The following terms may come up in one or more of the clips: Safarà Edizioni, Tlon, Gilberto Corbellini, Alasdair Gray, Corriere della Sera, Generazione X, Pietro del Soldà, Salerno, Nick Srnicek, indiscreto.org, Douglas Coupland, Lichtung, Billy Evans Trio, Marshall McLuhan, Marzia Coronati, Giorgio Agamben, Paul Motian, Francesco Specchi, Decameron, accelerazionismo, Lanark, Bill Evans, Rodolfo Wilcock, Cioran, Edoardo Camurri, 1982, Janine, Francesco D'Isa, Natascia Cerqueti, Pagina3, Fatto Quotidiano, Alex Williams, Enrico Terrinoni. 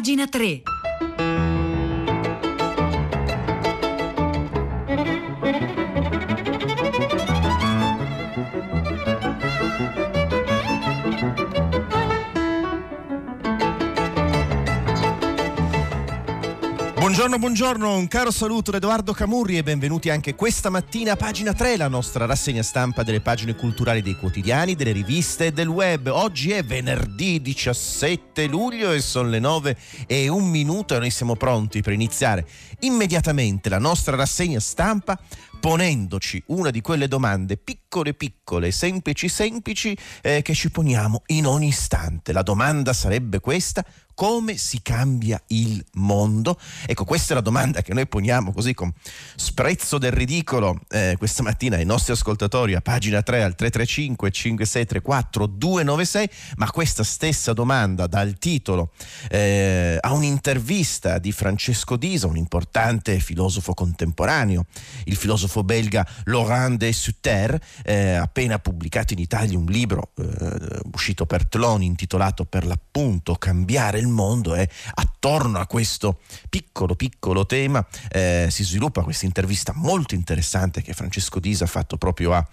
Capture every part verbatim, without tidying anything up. Pagina tre. Buongiorno, buongiorno, un caro saluto da Edoardo Camurri e benvenuti anche questa mattina a Pagina tre, la nostra rassegna stampa delle pagine culturali dei quotidiani, delle riviste e del web. Oggi è venerdì diciassette luglio e sono le nove e un minuto e noi siamo pronti per iniziare immediatamente la nostra rassegna stampa ponendoci una di quelle domande piccole piccole, semplici semplici eh, che ci poniamo in ogni istante. La domanda sarebbe questa: come si cambia il mondo? Ecco, questa è la domanda che noi poniamo così con sprezzo del ridicolo eh, questa mattina ai nostri ascoltatori a Pagina tre al tre tre cinque cinque sei tre quattro due nove sei, ma questa stessa domanda dà il titolo eh, a un'intervista di Francesco D'Isa, un importante filosofo contemporaneo, il filosofo belga Laurent de Sutter, eh, appena pubblicato in Italia un libro eh, uscito per Tlon intitolato per l'appunto Cambiare il mondo, e attorno a questo piccolo piccolo tema eh, si sviluppa questa intervista molto interessante che Francesco D'Isa ha fatto proprio a,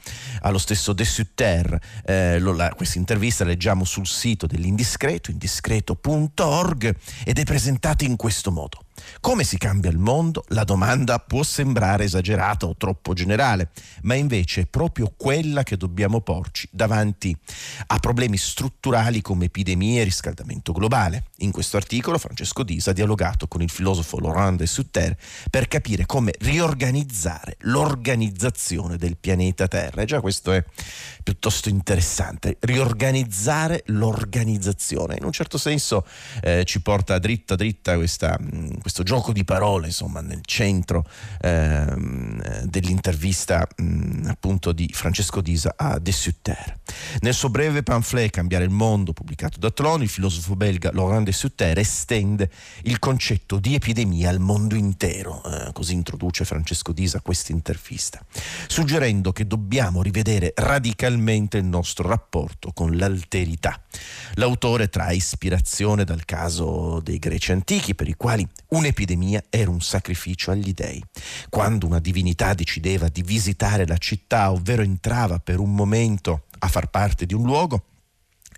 allo stesso De Sutter. Eh, questa intervista leggiamo sul sito dell'Indiscreto, indiscreto punto org, ed è presentata in questo modo. Come si cambia il mondo? La domanda può sembrare esagerata o troppo generale, ma invece è proprio quella che dobbiamo porci davanti a problemi strutturali come epidemie e riscaldamento globale. In questo articolo Francesco D'Isa ha dialogato con il filosofo Laurent de Sutter per capire come riorganizzare l'organizzazione del pianeta Terra. E già questo è piuttosto interessante, riorganizzare l'organizzazione. In un certo senso eh, ci porta dritta dritta questa... questo gioco di parole, insomma, nel centro ehm, dell'intervista mh, appunto di Francesco D'Isa a De Sutter. Nel suo breve pamphlet Cambiare il mondo, pubblicato da Tlon, il filosofo belga Laurent de Sutter estende il concetto di epidemia al mondo intero, eh, così introduce Francesco D'Isa questa intervista, suggerendo che dobbiamo rivedere radicalmente il nostro rapporto con l'alterità. L'autore trae ispirazione dal caso dei greci antichi, per i quali un'epidemia era un sacrificio agli dei. Quando una divinità decideva di visitare la città, ovvero entrava per un momento a far parte di un luogo,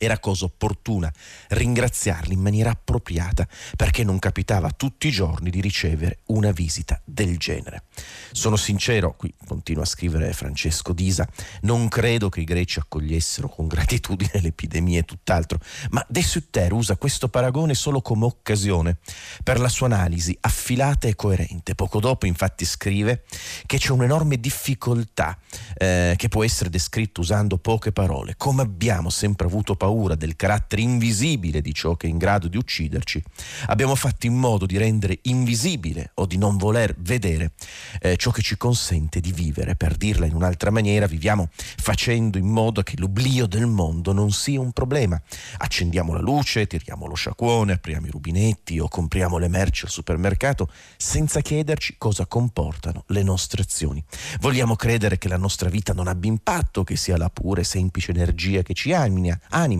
era cosa opportuna ringraziarli in maniera appropriata, perché non capitava tutti i giorni di ricevere una visita del genere. Sono sincero, qui continua a scrivere Francesco D'Isa, non credo che i greci accogliessero con gratitudine l'epidemia e tutt'altro, ma De Sutter usa questo paragone solo come occasione per la sua analisi affilata e coerente. Poco dopo infatti scrive che c'è un'enorme difficoltà eh, che può essere descritta usando poche parole. Come abbiamo sempre avuto paura del carattere invisibile di ciò che è in grado di ucciderci, abbiamo fatto in modo di rendere invisibile o di non voler vedere eh, ciò che ci consente di vivere. Per dirla in un'altra maniera, viviamo facendo in modo che l'oblio del mondo non sia un problema. Accendiamo la luce, tiriamo lo sciacquone, apriamo i rubinetti o compriamo le merci al supermercato senza chiederci cosa comportano le nostre azioni. Vogliamo credere che la nostra vita non abbia impatto, che sia la pura e semplice energia che ci anima, anima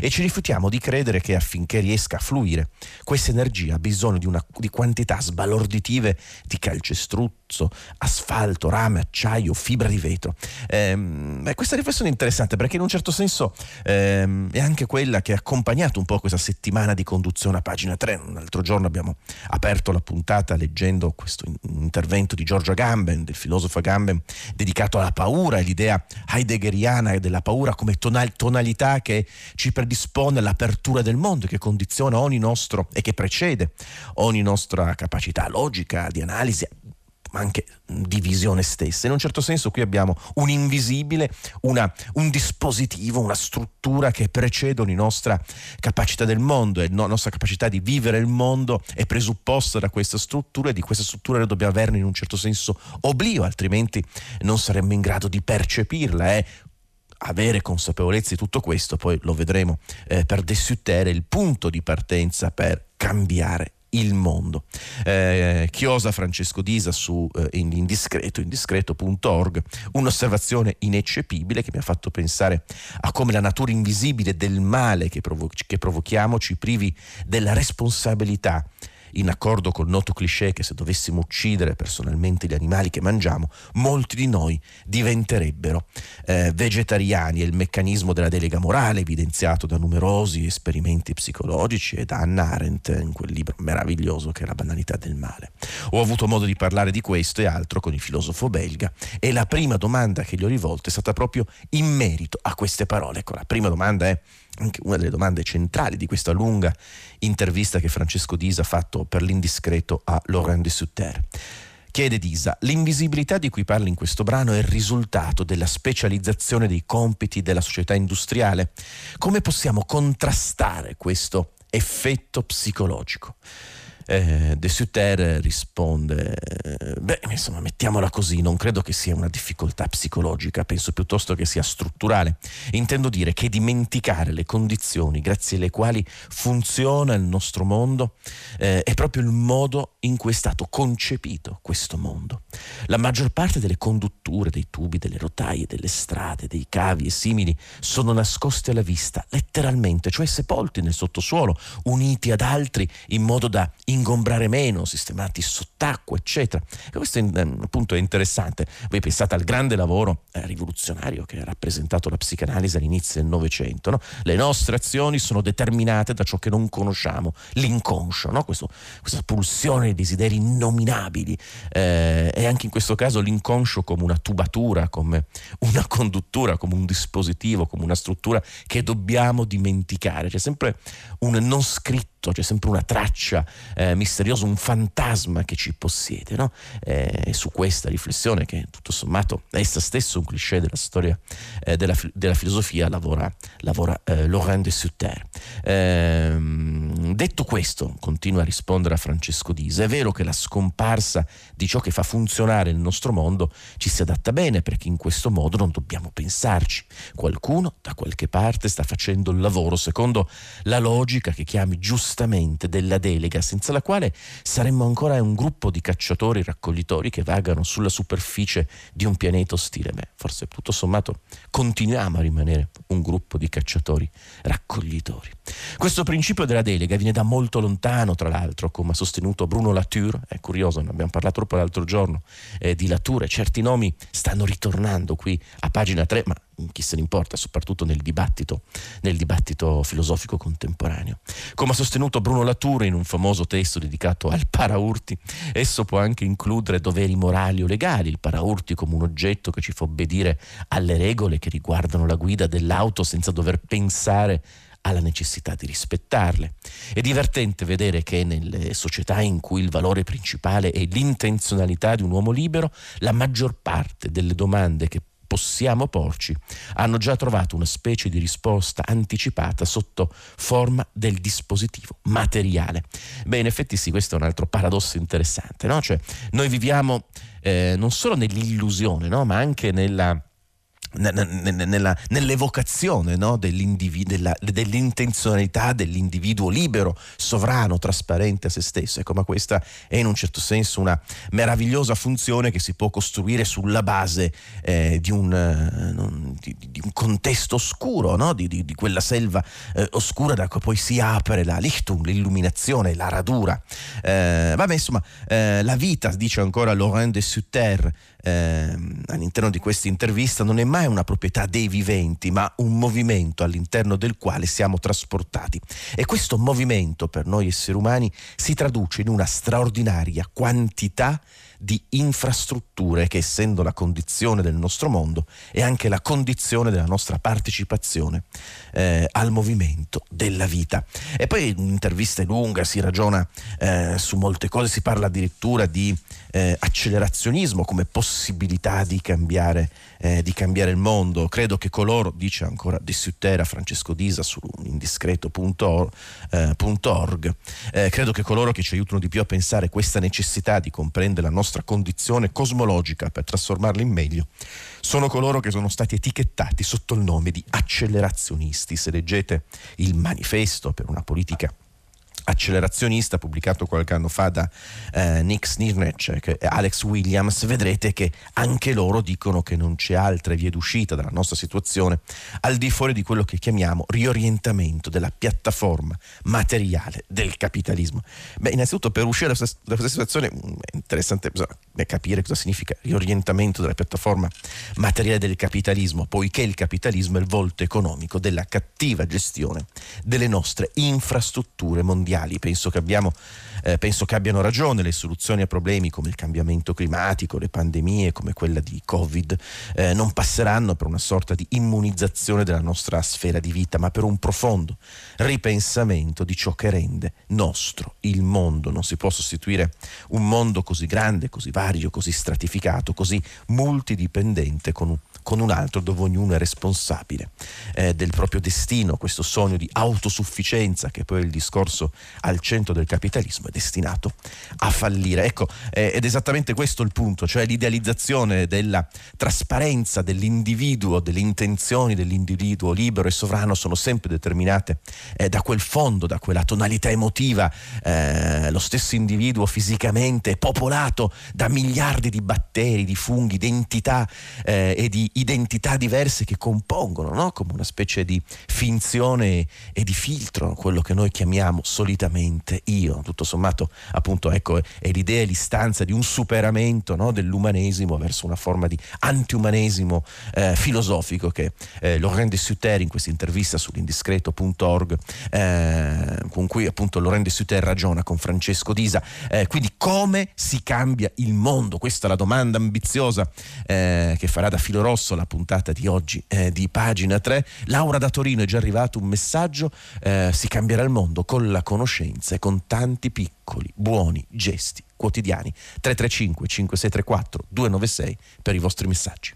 e ci rifiutiamo di credere che, affinché riesca a fluire, questa energia ha bisogno di, una, di quantità sbalorditive di calcestruzzo, asfalto, rame, acciaio, fibra di vetro. Ehm, questa riflessione è interessante perché in un certo senso ehm, è anche quella che ha accompagnato un po' questa settimana di conduzione a Pagina tre. Un altro giorno abbiamo aperto la puntata leggendo questo intervento di Giorgio Agamben, del filosofo Agamben, dedicato alla paura e l'idea heideggeriana della paura come tonal- tonalità che ci predispone all'apertura del mondo, che condiziona ogni nostro e che precede ogni nostra capacità logica di analisi, ma anche di visione stessa. In un certo senso qui abbiamo un invisibile, una, un dispositivo, una struttura che precede ogni nostra capacità del mondo, e la no, nostra capacità di vivere il mondo è presupposta da questa struttura, e di questa struttura noi dobbiamo averne in un certo senso oblio, altrimenti non saremmo in grado di percepirla. Eh. Avere consapevolezza di tutto questo, poi lo vedremo, eh, per De Sutter, il punto di partenza per cambiare il mondo. Eh, chi osa Francesco D'Isa su eh, indiscreto, indiscreto punto org, un'osservazione ineccepibile che mi ha fatto pensare a come la natura invisibile del male che, provo- che provochiamo ci privi della responsabilità, in accordo col noto cliché che se dovessimo uccidere personalmente gli animali che mangiamo, molti di noi diventerebbero eh, vegetariani. È il meccanismo della delega morale evidenziato da numerosi esperimenti psicologici e da Hannah Arendt in quel libro meraviglioso che è La banalità del male. Ho avuto modo di parlare di questo e altro con il filosofo belga e la prima domanda che gli ho rivolto è stata proprio in merito a queste parole. Ecco, la prima domanda è anche una delle domande centrali di questa lunga intervista che Francesco D'Isa ha fatto per l'indiscreto a Laurent de Sutter. Chiede D'Isa: l'invisibilità di cui parli in questo brano è il risultato della specializzazione dei compiti della società industriale. Come possiamo contrastare questo effetto psicologico? Eh, De Sutter risponde: eh, beh, insomma, mettiamola così, non credo che sia una difficoltà psicologica, penso piuttosto che sia strutturale. Intendo dire che dimenticare le condizioni grazie alle quali funziona il nostro mondo eh, è proprio il modo in cui è stato concepito questo mondo. La maggior parte delle condutture, dei tubi, delle rotaie, delle strade, dei cavi e simili sono nascosti alla vista, letteralmente, cioè sepolti nel sottosuolo, uniti ad altri in modo da ingombrare meno, sistemati sott'acqua, eccetera. E questo appunto è interessante. Voi pensate al grande lavoro eh, rivoluzionario che ha rappresentato la psicanalisi all'inizio del Novecento, no? Le nostre azioni sono determinate da ciò che non conosciamo, l'inconscio, no? Questo, questa pulsione di desideri innominabili, eh, e anche in questo caso l'inconscio come una tubatura, come una conduttura, come un dispositivo, come una struttura che dobbiamo dimenticare. C'è sempre un non scritto, c'è sempre una traccia eh, misteriosa, un fantasma che ci possiede, no? Eh, su questa riflessione, che tutto sommato è essa stessa un cliché della storia eh, della, della filosofia, lavora, lavora eh, Laurent de Sutter. Eh, detto questo, continua a rispondere a Francesco D'Isa, è vero che la scomparsa di ciò che fa funzionare il nostro mondo ci si adatta bene, perché in questo modo non dobbiamo pensarci. Qualcuno da qualche parte sta facendo il lavoro secondo la logica che chiami giustamente della delega, senza la quale saremmo ancora un gruppo di cacciatori raccoglitori che vagano sulla superficie di un pianeta ostile. Beh, forse tutto sommato continuiamo a rimanere un gruppo di cacciatori raccoglitori. Questo principio della delega viene da molto lontano, tra l'altro, come ha sostenuto Bruno Latour. È curioso, ne abbiamo parlato proprio l'altro giorno eh, di Latour, e certi nomi stanno ritornando qui a pagina tre, ma chi se ne importa, soprattutto nel dibattito nel dibattito filosofico contemporaneo. Come ha sostenuto Bruno Latour in un famoso testo dedicato al paraurti, esso può anche includere doveri morali o legali, il paraurti come un oggetto che ci fa obbedire alle regole che riguardano la guida dell'auto senza dover pensare alla necessità di rispettarle. È divertente vedere che nelle società in cui il valore principale è l'intenzionalità di un uomo libero, la maggior parte delle domande che possiamo porci hanno già trovato una specie di risposta anticipata sotto forma del dispositivo materiale. Beh, in effetti sì, questo è un altro paradosso interessante, no? Cioè, noi viviamo eh, non solo nell'illusione, no? Ma anche nella Nella, nell'evocazione, no? della, dell'intenzionalità dell'individuo libero, sovrano, trasparente a se stesso. Ecco, ma questa è in un certo senso una meravigliosa funzione che si può costruire sulla base eh, di, un, eh, di, di un contesto oscuro, no? di, di, di quella selva eh, oscura da cui poi si apre la lichtung, l'illuminazione, la radura. Eh, vabbè, insomma, eh, la vita, dice ancora Laurent de Sutter, Eh, all'interno di questa intervista, non è mai una proprietà dei viventi, ma un movimento all'interno del quale siamo trasportati, e questo movimento per noi esseri umani si traduce in una straordinaria quantità di infrastrutture che, essendo la condizione del nostro mondo, è anche la condizione della nostra partecipazione eh, al movimento della vita. E poi un'intervista è lunga, si ragiona eh, su molte cose, si parla addirittura di eh, accelerazionismo come possibilità possibilità di cambiare eh, di cambiare il mondo. Credo che coloro, dice ancora De Sutter a Francesco D'Isa su indiscreto punto org, eh, credo che coloro che ci aiutano di più a pensare questa necessità di comprendere la nostra condizione cosmologica per trasformarla in meglio sono coloro che sono stati etichettati sotto il nome di accelerazionisti. Se leggete il manifesto per una politica Accelerazionista, pubblicato qualche anno fa da eh, Nick Srnicek e Alex Williams, vedrete che anche loro dicono che non c'è altre vie d'uscita dalla nostra situazione al di fuori di quello che chiamiamo riorientamento della piattaforma materiale del capitalismo. Beh, innanzitutto per uscire da questa situazione è interessante bisogna capire cosa significa riorientamento della piattaforma materiale del capitalismo, poiché il capitalismo è il volto economico della cattiva gestione delle nostre infrastrutture mondiali. Penso che, abbiamo, eh, penso che abbiano ragione le soluzioni a problemi come il cambiamento climatico, le pandemie come quella di Covid, eh, non passeranno per una sorta di immunizzazione della nostra sfera di vita, ma per un profondo ripensamento di ciò che rende nostro il mondo. Non si può sostituire un mondo così grande, così vario, così stratificato, così multidipendente con un con un altro dove ognuno è responsabile eh, del proprio destino. Questo sogno di autosufficienza, che poi è il discorso al centro del capitalismo, è destinato a fallire. Ecco, eh, ed esattamente questo il punto, cioè l'idealizzazione della trasparenza dell'individuo, delle intenzioni dell'individuo libero e sovrano sono sempre determinate eh, da quel fondo, da quella tonalità emotiva. Eh, lo stesso individuo fisicamente è popolato da miliardi di batteri, di funghi, di entità eh, e di identità diverse che compongono, no? Come una specie di finzione e di filtro, quello che noi chiamiamo solitamente io. Tutto sommato, appunto, ecco, è l'idea e l'istanza di un superamento, no? dell'umanesimo verso una forma di antiumanesimo eh, filosofico che eh, Laurent de Sutter in questa intervista sull'indiscreto punto org eh, con cui appunto Laurent de Sutter ragiona con Francesco D'Isa. Eh, quindi come si cambia il mondo? Questa è la domanda ambiziosa eh, che farà da filorosso la puntata di oggi eh, di Pagina tre. Laura da Torino, è già arrivato un messaggio: eh, si cambierà il mondo con la conoscenza e con tanti piccoli buoni gesti quotidiani. Tre tre cinque cinque sei tre quattro due nove sei per i vostri messaggi.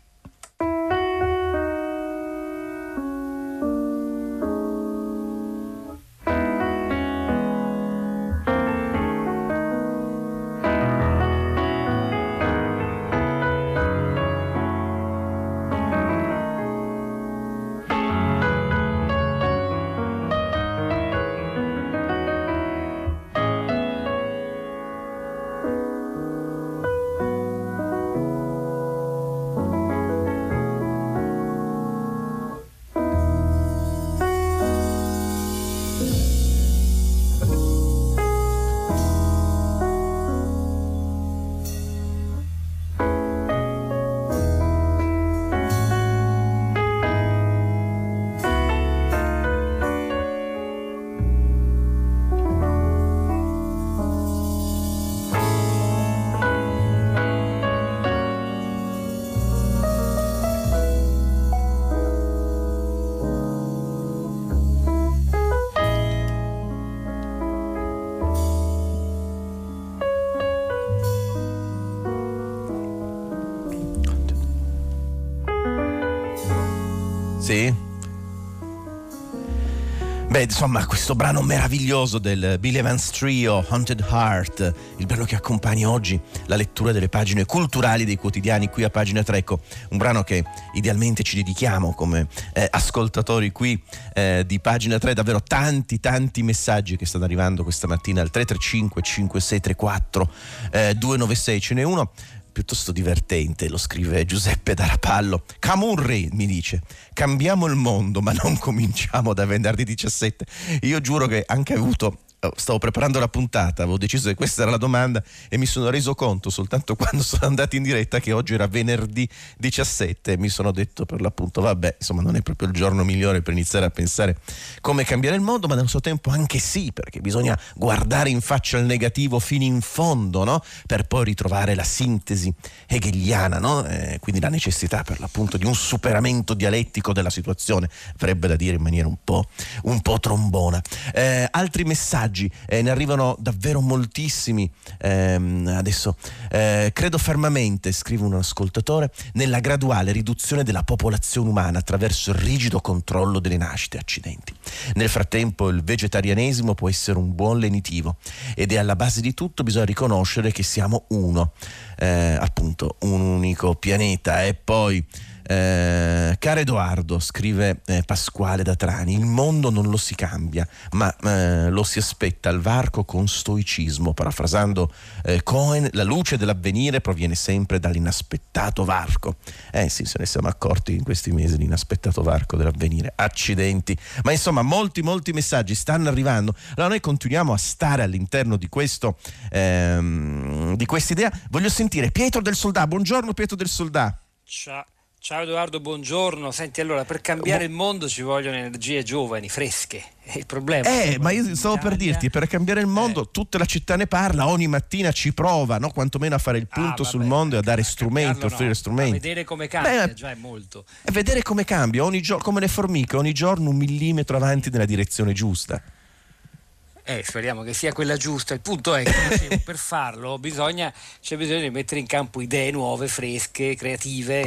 Sì. Beh, insomma, questo brano meraviglioso del Billy Evans Trio, Haunted Heart, il brano che accompagna oggi la lettura delle pagine culturali dei quotidiani qui a Pagina tre. Ecco, un brano che idealmente ci dedichiamo come eh, ascoltatori qui eh, di Pagina tre. Davvero tanti tanti messaggi che stanno arrivando questa mattina al tre tre cinque cinque sei tre quattro eh, due nove sei. Ce n'è uno piuttosto divertente, lo scrive Giuseppe da Rapallo. Camurri mi dice: cambiamo il mondo, ma non cominciamo da venerdì diciassette. Io giuro che anche avuto stavo preparando la puntata, avevo deciso che questa era la domanda e mi sono reso conto soltanto quando sono andato in diretta che oggi era venerdì diciassette e mi sono detto per l'appunto vabbè, insomma non è proprio il giorno migliore per iniziare a pensare come cambiare il mondo, ma nel suo tempo anche sì, perché bisogna guardare in faccia il negativo fino in fondo, no? Per poi ritrovare la sintesi hegeliana, no? Eh, quindi la necessità per l'appunto di un superamento dialettico della situazione, avrebbe da dire in maniera un po', un po' trombona. Eh, altri messaggi Eh, ne arrivano davvero moltissimi ehm, adesso eh, credo fermamente, scrive un ascoltatore, nella graduale riduzione della popolazione umana attraverso il rigido controllo delle nascite. Accidenti. Nel frattempo il vegetarianesimo può essere un buon lenitivo ed è alla base di tutto. Bisogna riconoscere che siamo uno, eh, appunto un unico pianeta. E poi Eh, caro Edoardo, scrive eh, Pasquale da Trani, il mondo non lo si cambia, ma eh, lo si aspetta al varco con stoicismo. Parafrasando eh, Cohen, la luce dell'avvenire proviene sempre dall'inaspettato varco. Eh sì, se ne siamo accorti in questi mesi, l'inaspettato varco dell'avvenire. Accidenti. Ma insomma, molti molti messaggi stanno arrivando. Allora noi continuiamo a stare all'interno di questo ehm, di questa idea. Voglio sentire Pietro del Soldà. Buongiorno Pietro del Soldà. Ciao. Ciao Edoardo, buongiorno. Senti, allora, per cambiare il mondo ci vogliono energie giovani, fresche. Il problema eh, è ma io stavo per dirti, per cambiare il mondo eh. tutta la città ne parla, ogni mattina ci prova, no? Quantomeno a fare il punto ah, vabbè, sul mondo e a dare strumenti, a offrire no, strumenti. A vedere come cambia, Beh, già è molto. Vedere come cambia, ogni giorno, come le formiche, ogni giorno un millimetro avanti nella direzione giusta. Eh, speriamo che sia quella giusta. Il punto è che per farlo bisogna, c'è bisogno di mettere in campo idee nuove, fresche, creative,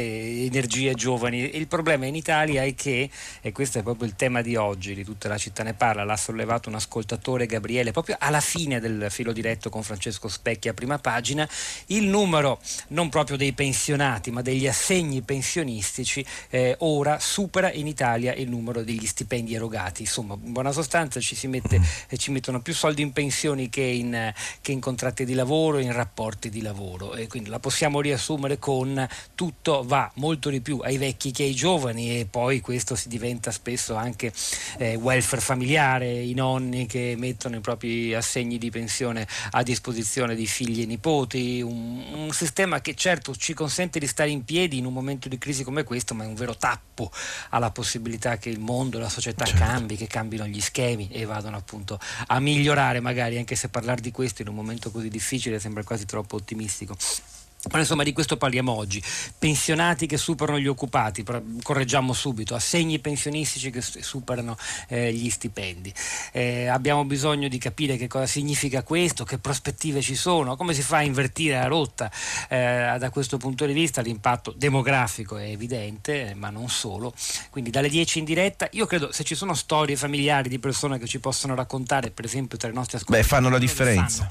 energie giovani. Il problema in Italia è che, e questo è proprio il tema di oggi, di tutta la città ne parla, l'ha sollevato un ascoltatore, Gabriele, proprio alla fine del filo diretto con Francesco Specchi a Prima Pagina, il numero non proprio dei pensionati ma degli assegni pensionistici eh, ora supera in Italia il numero degli stipendi erogati. Insomma, in buona sostanza ci si mette eh, ci mette più soldi in pensioni che in, che in contratti di lavoro, in rapporti di lavoro, e quindi la possiamo riassumere con tutto va molto di più ai vecchi che ai giovani, e poi questo si diventa spesso anche eh, welfare familiare, i nonni che mettono i propri assegni di pensione a disposizione di figli e nipoti, un, un sistema che certo ci consente di stare in piedi in un momento di crisi come questo, ma è un vero tappo alla possibilità che il mondo, la società certo. cambi, che cambino gli schemi e vadano appunto a a migliorare, magari, anche se parlare di questo in un momento così difficile sembra quasi troppo ottimistico. Ma insomma di questo parliamo oggi, pensionati che superano gli occupati, correggiamo subito, assegni pensionistici che superano eh, gli stipendi. Eh, abbiamo bisogno di capire che cosa significa questo, che prospettive ci sono, come si fa a invertire la rotta. Eh, da questo punto di vista l'impatto demografico è evidente, eh, ma non solo. Quindi dalle dieci in diretta, io credo, se ci sono storie familiari di persone che ci possono raccontare, per esempio tra i nostri ascoltatori, beh, fanno la differenza.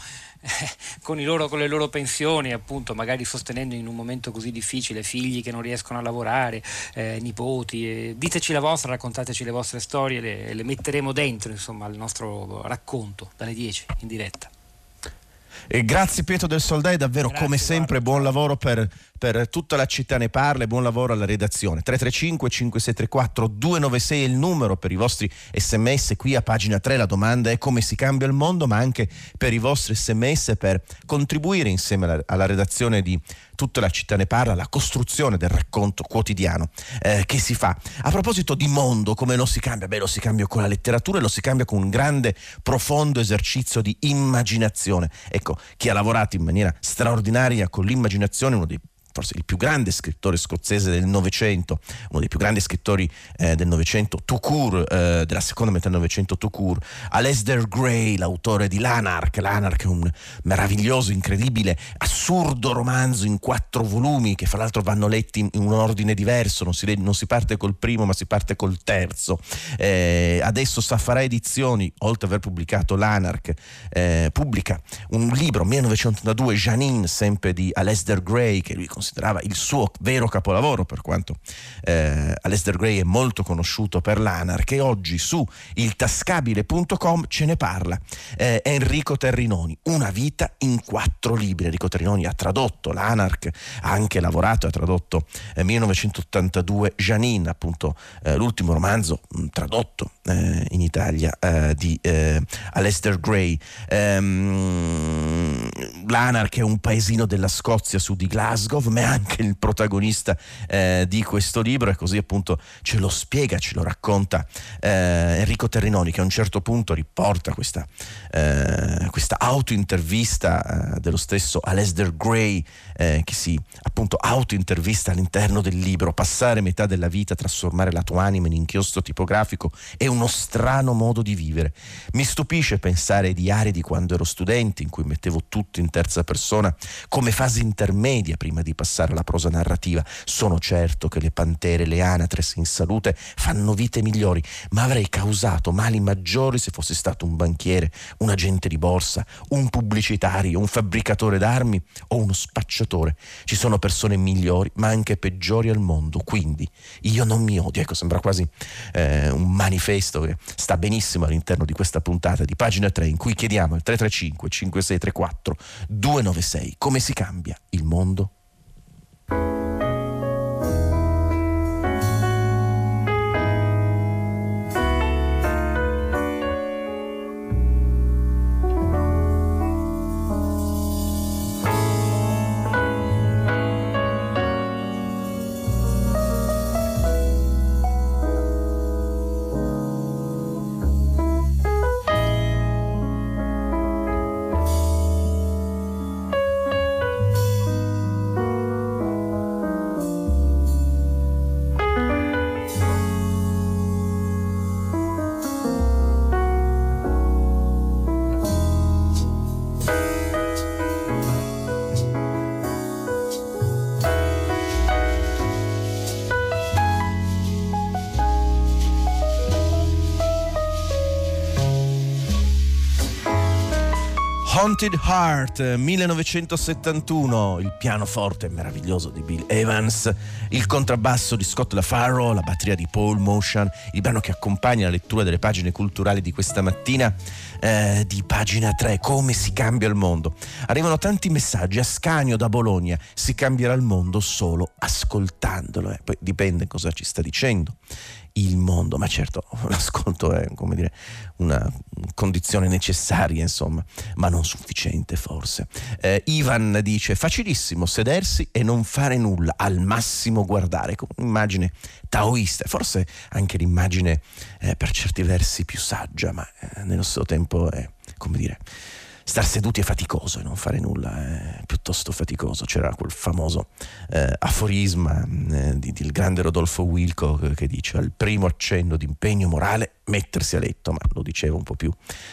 Con, i loro, con le loro pensioni, appunto, magari sostenendo in un momento così difficile figli che non riescono a lavorare, eh, nipoti, eh, diteci la vostra, raccontateci le vostre storie, le, le metteremo dentro insomma al nostro racconto dalle dieci in diretta. E grazie Pietro del Soldai, davvero grazie, come sempre guarda. Buon lavoro per, per tutta la città ne parla e buon lavoro alla redazione. Tre tre cinque cinque sei tre quattro due nove sei è il numero per i vostri sms qui a Pagina tre. La domanda è come si cambia il mondo, ma anche per i vostri sms per contribuire insieme alla, alla redazione di tutta la città ne parla, alla costruzione del racconto quotidiano eh, che si fa. A proposito di mondo, come lo si cambia? Beh, lo si cambia con la letteratura e lo si cambia con un grande, profondo esercizio di immaginazione. Ecco, chi ha lavorato in maniera straordinaria con l'immaginazione, uno dei forse il più grande scrittore scozzese del Novecento, uno dei più grandi scrittori eh, del Novecento tout court, eh, della seconda metà del Novecento tout court, Alasdair Gray, l'autore di Lanark. Lanark è un meraviglioso, incredibile, assurdo romanzo in quattro volumi che fra l'altro vanno letti in, in un ordine diverso, non si, non si parte col primo ma si parte col terzo. Eh, adesso Safarà Edizioni, oltre ad aver pubblicato Lanark, eh, pubblica un libro, millenovecentottantadue, Janine, sempre di Alasdair Gray, che lui considera considerava il suo vero capolavoro, per quanto eh, Alasdair Gray è molto conosciuto per Lanark, e oggi su iltascabile punto com ce ne parla eh, Enrico Terrinoni, una vita in quattro libri. Enrico Terrinoni ha tradotto Lanark, ha anche lavorato, ha tradotto eh, millenovecentottantadue Janine, appunto eh, l'ultimo romanzo mh, tradotto eh, in Italia eh, di eh, Alasdair Gray. ehm, Lanark è un paesino della Scozia, su di Glasgow, ma è anche il protagonista eh, di questo libro, e così appunto ce lo spiega, ce lo racconta eh, Enrico Terrinoni, che a un certo punto riporta questa, eh, questa autointervista eh, dello stesso Alasdair Gray, eh, che si appunto autointervista all'interno del libro. Passare metà della vita, trasformare la tua anima in inchiostro tipografico è uno strano modo di vivere. Mi stupisce pensare ai diari di quando ero studente, in cui mettevo tutto in terza persona come fase intermedia prima di passare alla prosa narrativa. Sono certo che le pantere, le anatres in salute fanno vite migliori, ma avrei causato mali maggiori se fossi stato un banchiere, un agente di borsa, un pubblicitario, un fabbricatore d'armi o uno spacciatore. Ci sono persone migliori ma anche peggiori al mondo, quindi io non mi odio. Ecco, sembra quasi eh, un manifesto che sta benissimo all'interno di questa puntata di Pagina tre, in cui chiediamo al tre tre cinque cinque sei tre quattro due nove sei come si cambia il mondo. Haunted Heart, millenovecentosettantuno, il pianoforte meraviglioso di Bill Evans, il contrabbasso di Scott LaFaro, la batteria di Paul Motian, il brano che accompagna la lettura delle pagine culturali di questa mattina eh, di Pagina tre, come si cambia il mondo. Arrivano tanti messaggi, Ascanio da Bologna, si cambierà il mondo solo ascoltandolo, eh. Poi dipende cosa ci sta dicendo il mondo, ma certo l'ascolto è, come dire, una condizione necessaria, insomma, ma non sufficiente forse. eh, Ivan dice: facilissimo sedersi e non fare nulla, al massimo guardare, con un'immagine taoista, forse anche l'immagine eh, per certi versi più saggia, ma eh, nello stesso tempo è, come dire, star seduti è faticoso e non fare nulla è piuttosto faticoso. C'era quel famoso eh, aforisma eh, di, del grande Rodolfo Wilcock che dice: al primo accenno di impegno morale mettersi a letto, ma lo diceva un po' più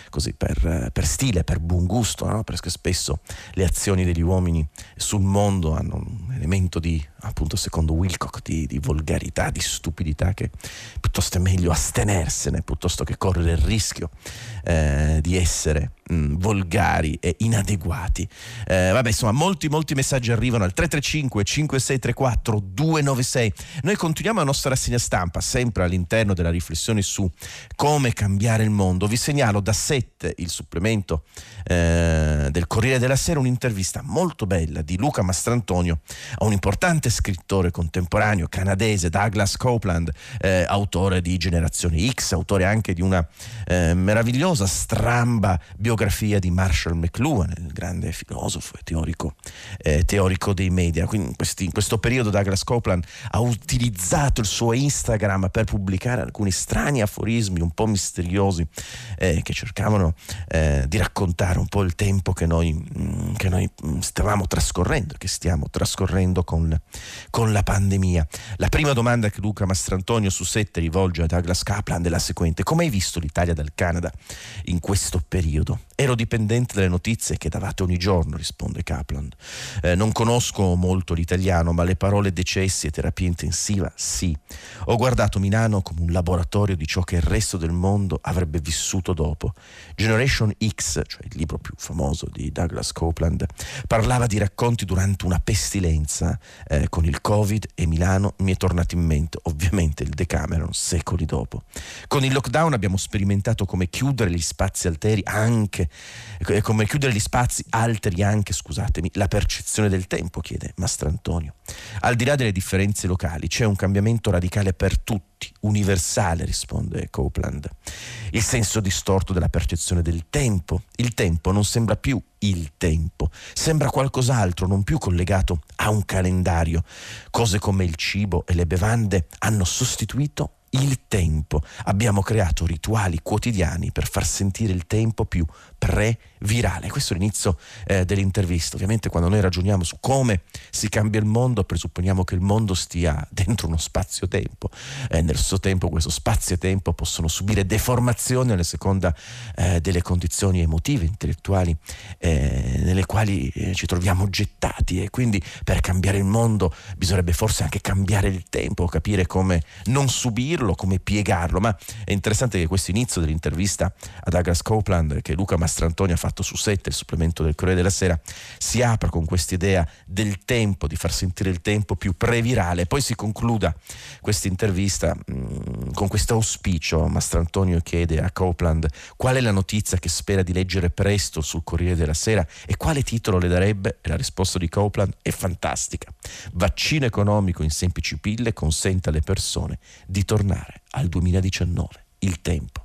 così per, per stile, per buon gusto, no? Perché spesso le azioni degli uomini sul mondo hanno un elemento di, appunto secondo Wilcock, di, di volgarità, di stupidità, che piuttosto è meglio astenersene piuttosto che correre il rischio eh, di essere mh, volgari e inadeguati. Eh, vabbè, insomma, molti molti messaggi arrivano al tre tre cinque cinque sei tre quattro due nove sei. Noi continuiamo la nostra rassegna stampa sempre all'interno della riflessione su come cambiare il mondo. Vi segnalo da sette, il supplemento eh, del Corriere della Sera, un'intervista molto bella di Luca Mastrantonio a un importante scrittore contemporaneo canadese, Douglas Coupland, eh, autore di Generazione X, autore anche di una eh, meravigliosa stramba biografia di Marshall Marshall McLuhan, il grande filosofo e teorico, eh, teorico dei media. Quindi in, questi, in questo periodo Douglas Coupland ha utilizzato il suo Instagram per pubblicare alcuni strani aforismi un po' misteriosi eh, che cercavano eh, di raccontare un po' il tempo che noi, mh, che noi stavamo trascorrendo, che stiamo trascorrendo con, con la pandemia. La prima domanda che Luca Mastrantonio su sette rivolge a Douglas Coupland è la seguente: come hai visto l'Italia dal Canada in questo periodo? Ero dipendente delle notizie che davate ogni giorno, risponde Coupland. Eh, non conosco molto l'italiano, ma le parole decessi e terapia intensiva sì. Ho guardato Milano come un laboratorio di ciò che il resto del mondo avrebbe vissuto dopo. Generation X, cioè il libro più famoso di Douglas Coupland, parlava di racconti durante una pestilenza eh, con il Covid, e Milano mi è tornato in mente ovviamente il Decameron secoli dopo. Con il lockdown abbiamo sperimentato come chiudere gli spazi alteri anche è come chiudere gli spazi alteri anche, scusatemi, la percezione del tempo, chiede Mastrantonio. Al di là delle differenze locali c'è un cambiamento radicale per tutti, universale, risponde Coupland. Il senso distorto della percezione del tempo. Il tempo non sembra più il tempo, sembra qualcos'altro, non più collegato a un calendario. Cose come il cibo e le bevande hanno sostituito il tempo. Abbiamo creato rituali quotidiani per far sentire il tempo più pre virale. Questo è l'inizio eh, dell'intervista. Ovviamente quando noi ragioniamo su come si cambia il mondo, presupponiamo che il mondo stia dentro uno spazio-tempo. Eh, nello stesso tempo questo spazio-tempo possono subire deformazioni a seconda eh, delle condizioni emotive, intellettuali eh, nelle quali eh, ci troviamo gettati, e quindi per cambiare il mondo bisognerebbe forse anche cambiare il tempo, capire come non subirlo, come piegarlo. Ma è interessante che questo inizio dell'intervista a Douglas Coupland, che Luca Mastrantonio ha fatto su Sette, il supplemento del Corriere della Sera, si apra con questa idea del tempo, di far sentire il tempo più previrale. Poi si concluda questa intervista mh, con questo auspicio. Mastrantonio chiede a Coupland qual è la notizia che spera di leggere presto sul Corriere della Sera e quale titolo le darebbe, e la risposta di Coupland è fantastica: vaccino economico in semplici pille consente alle persone di tornare al duemiladiciannove. Il tempo.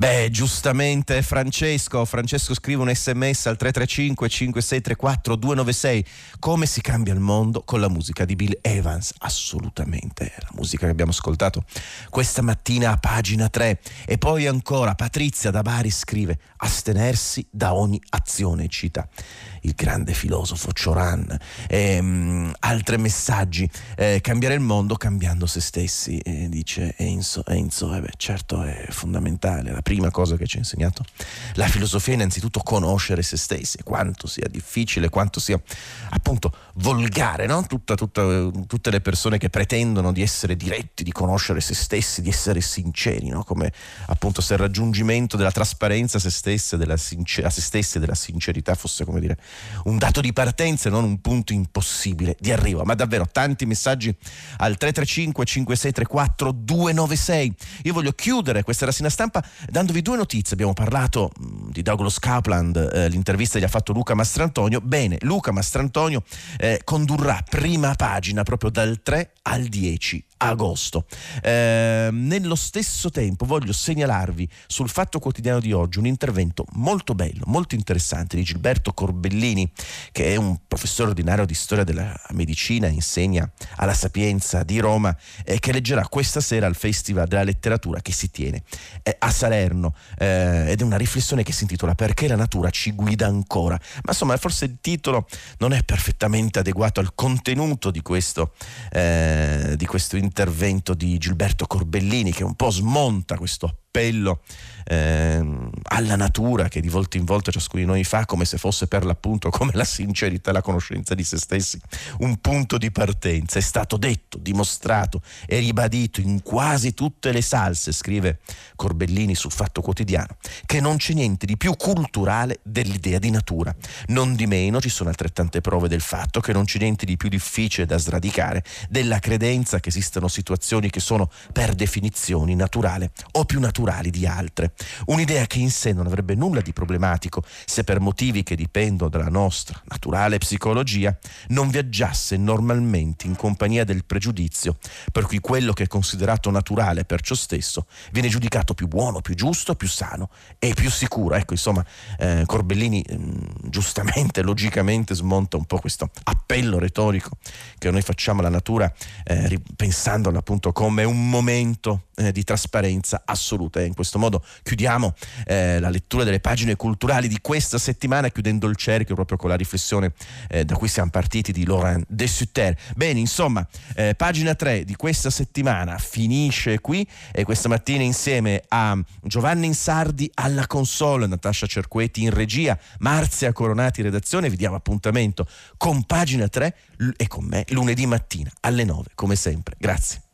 Beh, giustamente Francesco, Francesco scrive un sms al tre tre cinque cinque sei tre quattro due nove sei: come si cambia il mondo con la musica di Bill Evans. Assolutamente, la musica che abbiamo ascoltato questa mattina a pagina tre. E poi ancora Patrizia da Bari scrive: astenersi da ogni azione, cita il grande filosofo Cioran. E, mh, altri messaggi: eh, cambiare il mondo cambiando se stessi, eh, dice Enzo, Enzo eh beh, certo è fondamentale. La prima cosa che ci ha insegnato la filosofia è innanzitutto conoscere se stessi, quanto sia difficile, quanto sia appunto volgare, no? Tutta, tutta, tutte le persone che pretendono di essere diretti, di conoscere se stessi, di essere sinceri, no? Come appunto se il raggiungimento della trasparenza a se stessa, della sincer- a se stessi e della sincerità fosse, come dire, un dato di partenza e non un punto impossibile di arrivo. Ma davvero tanti messaggi al tre tre cinque cinque sei tre quattro due nove sei. Io voglio chiudere questa rassegna stampa dandovi due notizie. Abbiamo parlato mh, di Douglas Coupland, eh, l'intervista che gli ha fatto Luca Mastrantonio. Bene, Luca Mastrantonio eh, condurrà Prima Pagina proprio dal tre al dieci agosto. Eh, nello stesso tempo voglio segnalarvi sul Fatto Quotidiano di oggi un intervento molto bello, molto interessante di Gilberto Corbellini, che è un professore ordinario di storia della medicina, insegna alla Sapienza di Roma, eh, che leggerà questa sera al Festival della Letteratura che si tiene eh, a Salerno, eh, ed è una riflessione che si intitola Perché la natura ci guida ancora. Ma insomma, forse il titolo non è perfettamente adeguato al contenuto di questo eh, di questo intervento di Gilberto Corbellini, che un po' smonta questo appello ehm, alla natura che di volta in volta ciascuno di noi fa, come se fosse per l'appunto, come la sincerità, la conoscenza di se stessi, un punto di partenza. È stato detto, dimostrato e ribadito in quasi tutte le salse, scrive Corbellini sul Fatto Quotidiano, che non c'è niente di più culturale dell'idea di natura. Non di meno ci sono altrettante prove del fatto che non c'è niente di più difficile da sradicare della credenza che esistano situazioni che sono per definizioni naturale o più naturale di altre. Un'idea che in sé non avrebbe nulla di problematico se per motivi che dipendono dalla nostra naturale psicologia non viaggiasse normalmente in compagnia del pregiudizio, per cui quello che è considerato naturale per ciò stesso viene giudicato più buono, più giusto, più sano e più sicuro. Ecco, insomma, eh, Corbellini mh, giustamente, logicamente smonta un po' questo appello retorico che noi facciamo alla natura, eh, pensandola appunto come un momento eh, di trasparenza assoluta. E in questo modo chiudiamo eh, la lettura delle pagine culturali di questa settimana, chiudendo il cerchio proprio con la riflessione eh, da cui siamo partiti di Laurent de Sutter. Bene, insomma, eh, pagina tre di questa settimana finisce qui, e questa mattina insieme a Giovanni Insardi alla console, Natascia Cerqueti in regia, Marzia Coronati in redazione, vi diamo appuntamento con pagina tre e con me lunedì mattina alle nove come sempre. Grazie.